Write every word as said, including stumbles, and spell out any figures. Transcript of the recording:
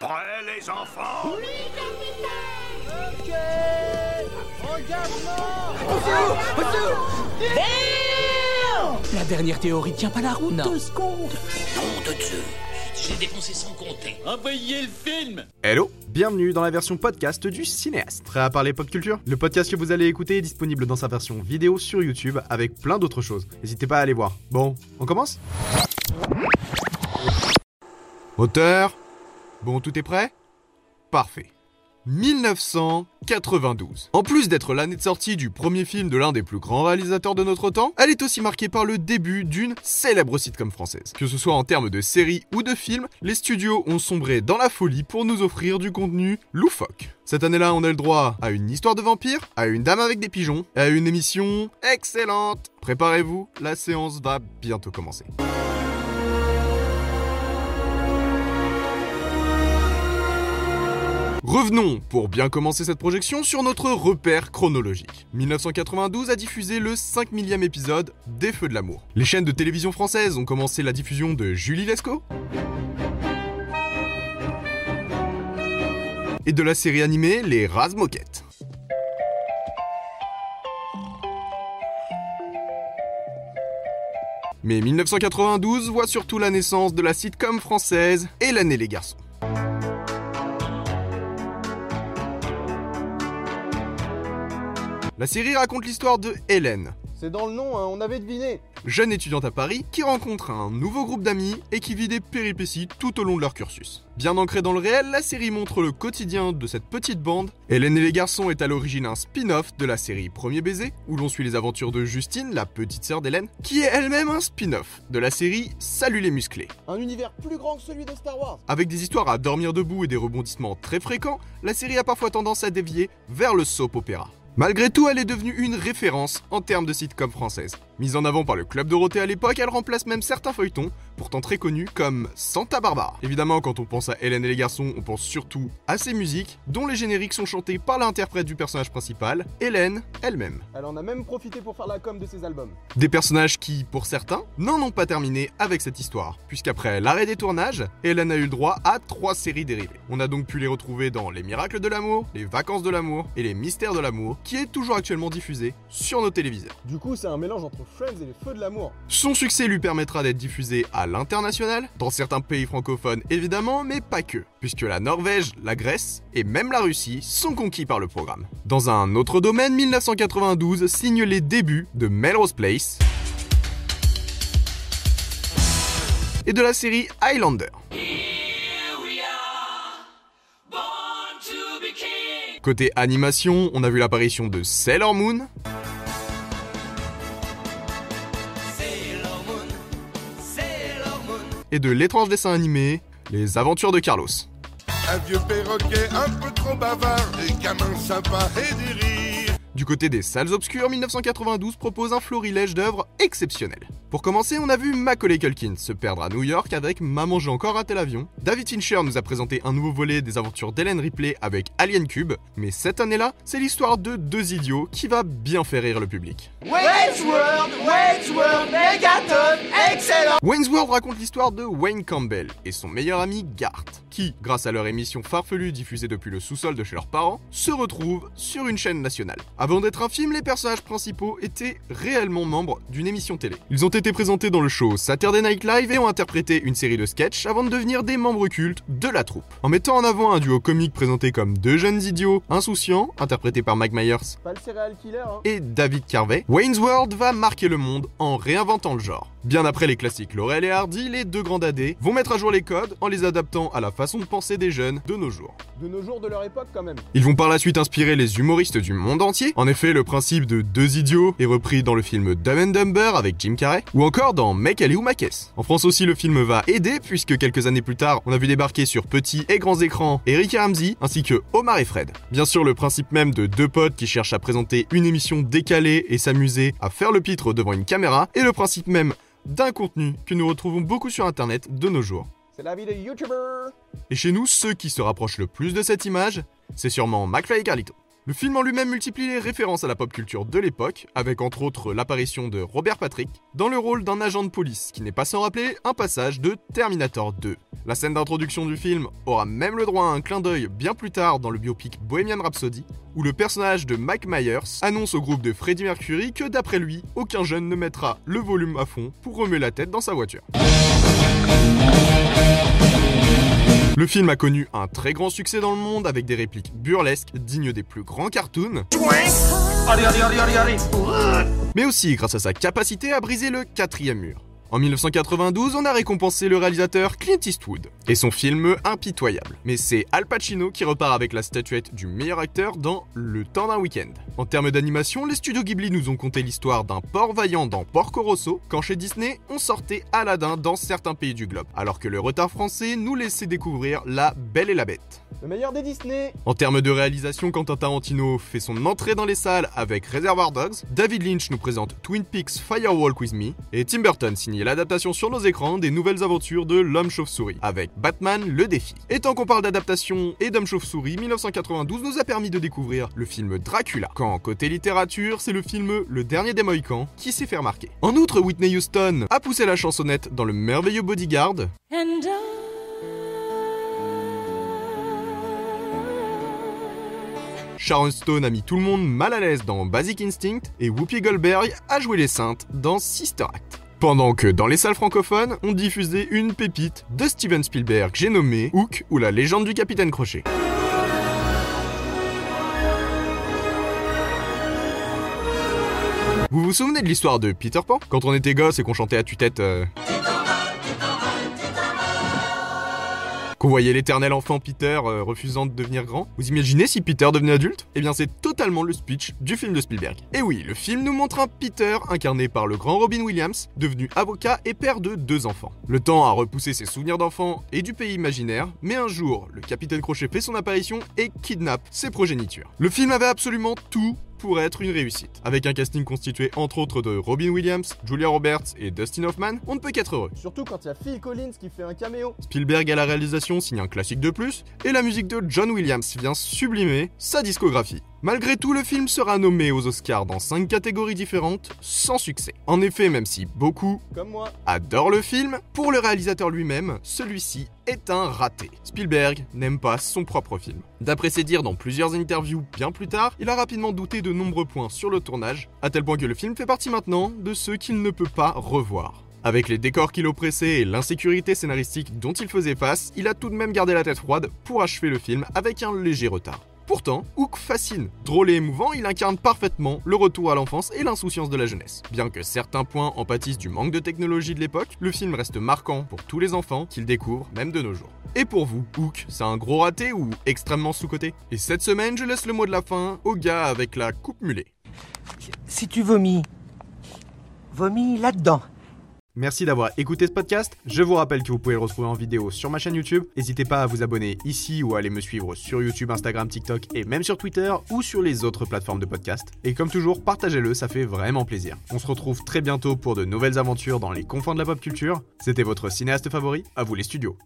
Prêts, les enfants? Oui, capitaine! Ok! Engagement! Au secours! Au secours! La dernière théorie tient pas la route. Non. Deux secondes. Nom de Dieu! J'ai dépensé sans compter. Envoyez le film! Hello! Bienvenue dans la version podcast du cinéaste. Prêt à parler pop culture? Le podcast que vous allez écouter est disponible dans sa version vidéo sur YouTube avec plein d'autres choses. N'hésitez pas à aller voir. Bon, on commence? Auteur. Bon, tout est prêt? Parfait. mille neuf cent quatre-vingt-douze. En plus d'être l'année de sortie du premier film de l'un des plus grands réalisateurs de notre temps, elle est aussi marquée par le début d'une célèbre sitcom française. Que ce soit en termes de séries ou de films, les studios ont sombré dans la folie pour nous offrir du contenu loufoque. Cette année-là, on a le droit à une histoire de vampire, à une dame avec des pigeons, à une émission excellente. Préparez-vous, la séance va bientôt commencer. Revenons, pour bien commencer cette projection, sur notre repère chronologique. mille neuf cent quatre-vingt-douze a diffusé le cinq millième épisode des Feux de l'amour. Les chaînes de télévision françaises ont commencé la diffusion de Julie Lescaut et de la série animée Les Razmoquettes. Mais mille neuf cent quatre-vingt-douze voit surtout la naissance de la sitcom française et l'année les garçons. La série raconte l'histoire de Hélène. C'est dans le nom, hein, on avait deviné. Jeune étudiante à Paris qui rencontre un nouveau groupe d'amis et qui vit des péripéties tout au long de leur cursus. Bien ancrée dans le réel, la série montre le quotidien de cette petite bande. Hélène et les garçons est à l'origine un spin-off de la série Premier baiser, où l'on suit les aventures de Justine, la petite sœur d'Hélène, qui est elle-même un spin-off de la série Salut les musclés. Un univers plus grand que celui de Star Wars. Avec des histoires à dormir debout et des rebondissements très fréquents, la série a parfois tendance à dévier vers le soap opéra. Malgré tout, elle est devenue une référence en termes de sitcom française. Mise en avant par le Club Dorothée à l'époque, elle remplace même certains feuilletons, pourtant très connus, comme Santa Barbara. Évidemment, quand on pense à Hélène et les garçons, on pense surtout à ses musiques, dont les génériques sont chantés par l'interprète du personnage principal, Hélène elle-même. Elle en a même profité pour faire la com de ses albums. Des personnages qui, pour certains, n'en ont pas terminé avec cette histoire, puisqu'après l'arrêt des tournages, Hélène a eu le droit à trois séries dérivées. On a donc pu les retrouver dans Les Miracles de l'amour, Les Vacances de l'amour et Les Mystères de l'amour, qui est toujours actuellement diffusé sur nos téléviseurs. Du coup, c'est un mélange entre Friends et les Feux de l'amour. Son succès lui permettra d'être diffusé à l'international, dans certains pays francophones évidemment, mais pas que, puisque la Norvège, la Grèce et même la Russie sont conquis par le programme. Dans un autre domaine, mille neuf cent quatre-vingt-douze signe les débuts de Melrose Place et de la série Highlander. Côté animation, on a vu l'apparition de Sailor Moon, Sailor Moon, Sailor Moon, et de l'étrange dessin animé Les Aventures de Carlos. Un vieux perroquet un peu trop bavard, des gamins sympas et des rires. Du côté des salles obscures, mille neuf cent quatre-vingt-douze propose un florilège d'œuvres exceptionnelles. Pour commencer, on a vu Macaulay Culkin se perdre à New York avec Maman j'ai encore raté l'avion. David Fincher nous a présenté un nouveau volet des aventures d'Helen Ripley avec Alien Cube. Mais cette année-là, c'est l'histoire de deux idiots qui va bien faire rire le public. Wayne's World, Wayne's World, Megaton, excellent! Wayne's World raconte l'histoire de Wayne Campbell et son meilleur ami Garth, qui, grâce à leur émission farfelue diffusée depuis le sous-sol de chez leurs parents, se retrouvent sur une chaîne nationale. Avant d'être un film, les personnages principaux étaient réellement membres d'une émission télé. Ils ont été été présentés dans le show Saturday Night Live et ont interprété une série de sketchs avant de devenir des membres cultes de la troupe. En mettant en avant un duo comique présenté comme deux jeunes idiots insouciants, interprétés par Mike Myers, pas le serial killer, hein, et David Carvey, Wayne's World va marquer le monde en réinventant le genre. Bien après les classiques Laurel et Hardy, les deux grands dadés vont mettre à jour les codes en les adaptant à la façon de penser des jeunes de nos jours. De nos jours, de leur époque quand même. Ils vont par la suite inspirer les humoristes du monde entier. En effet, le principe de deux idiots est repris dans le film Dumb and Dumber avec Jim Carrey, ou encore dans Mec allez où ma caisse. En France aussi, le film va aider, puisque quelques années plus tard, on a vu débarquer sur petits et grands écrans Eric et Ramsey, ainsi que Omar et Fred. Bien sûr, le principe même de deux potes qui cherchent à présenter une émission décalée et s'amuser à faire le pitre devant une caméra, et le principe même d'un contenu que nous retrouvons beaucoup sur internet de nos jours. C'est la vie des youtubeurs. Et chez nous, ceux qui se rapprochent le plus de cette image, c'est sûrement McFly et Carlito. Le film en lui-même multiplie les références à la pop culture de l'époque, avec entre autres l'apparition de Robert Patrick dans le rôle d'un agent de police, qui n'est pas sans rappeler un passage de Terminator deux. La scène d'introduction du film aura même le droit à un clin d'œil bien plus tard dans le biopic Bohemian Rhapsody, où le personnage de Mike Myers annonce au groupe de Freddie Mercury que d'après lui, aucun jeune ne mettra le volume à fond pour remuer la tête dans sa voiture. Le film a connu un très grand succès dans le monde avec des répliques burlesques dignes des plus grands cartoons, mais aussi grâce à sa capacité à briser le quatrième mur. En mille neuf cent quatre-vingt-douze, on a récompensé le réalisateur Clint Eastwood et son film impitoyable. Mais c'est Al Pacino qui repart avec la statuette du meilleur acteur dans Le temps d'un week-end. En termes d'animation, les studios Ghibli nous ont conté l'histoire d'un porc vaillant dans Porco Rosso, quand chez Disney, on sortait Aladdin dans certains pays du globe, alors que le retard français nous laissait découvrir La Belle et la Bête. Le meilleur des Disney. En termes de réalisation, quand Tarantino fait son entrée dans les salles avec Reservoir Dogs, David Lynch nous présente Twin Peaks Fire Walk With Me, et Tim Burton signe l'adaptation sur nos écrans des nouvelles aventures de l'homme chauve-souris, avec Batman le défi. Et tant qu'on parle d'adaptation et d'homme chauve-souris, mille neuf cent quatre-vingt-douze nous a permis de découvrir le film Dracula, quand côté littérature, c'est le film Le Dernier des Mohicans qui s'est fait remarquer. En outre, Whitney Houston a poussé la chansonnette dans le merveilleux Bodyguard, And Sharon Stone a mis tout le monde mal à l'aise dans Basic Instinct, et Whoopi Goldberg a joué les saintes dans Sister Act. Pendant que dans les salles francophones, on diffusait une pépite de Steven Spielberg, j'ai nommé Hook ou la légende du capitaine Crochet. Vous vous souvenez de l'histoire de Peter Pan? Quand on était gosse et qu'on chantait à tue-tête euh... qu'on voyait l'éternel enfant Peter euh, refusant de devenir grand. Vous imaginez si Peter devenait adulte? Eh bien c'est totalement le speech du film de Spielberg. Et oui, le film nous montre un Peter incarné par le grand Robin Williams, devenu avocat et père de deux enfants. Le temps a repoussé ses souvenirs d'enfant et du pays imaginaire, mais un jour, le capitaine Crochet fait son apparition et kidnappe ses progénitures. Le film avait absolument tout pour être une réussite. Avec un casting constitué entre autres de Robin Williams, Julia Roberts et Dustin Hoffman, on ne peut qu'être heureux. Surtout quand il y a Phil Collins qui fait un caméo. Spielberg à la réalisation signe un classique de plus, et la musique de John Williams vient sublimer sa discographie. Malgré tout, le film sera nommé aux Oscars dans cinq catégories différentes, sans succès. En effet, même si beaucoup, comme moi, adorent le film, pour le réalisateur lui-même, celui-ci est un raté. Spielberg n'aime pas son propre film. D'après ses dires dans plusieurs interviews bien plus tard, il a rapidement douté de nombreux points sur le tournage, à tel point que le film fait partie maintenant de ceux qu'il ne peut pas revoir. Avec les décors qui l'oppressaient et l'insécurité scénaristique dont il faisait face, il a tout de même gardé la tête froide pour achever le film avec un léger retard. Pourtant, Hook fascine. Drôle et émouvant, il incarne parfaitement le retour à l'enfance et l'insouciance de la jeunesse. Bien que certains points en pâtissent du manque de technologie de l'époque, le film reste marquant pour tous les enfants qu'ils découvrent, même de nos jours. Et pour vous, Hook, c'est un gros raté ou extrêmement sous-coté? Et cette semaine, je laisse le mot de la fin au gars avec la coupe mulet. Si tu vomis, vomis là-dedans. Merci d'avoir écouté ce podcast, je vous rappelle que vous pouvez le retrouver en vidéo sur ma chaîne YouTube, n'hésitez pas à vous abonner ici ou à aller me suivre sur YouTube, Instagram, TikTok et même sur Twitter ou sur les autres plateformes de podcast. Et comme toujours, partagez-le, ça fait vraiment plaisir. On se retrouve très bientôt pour de nouvelles aventures dans les confins de la pop culture, c'était votre cinéaste favori, à vous les studios.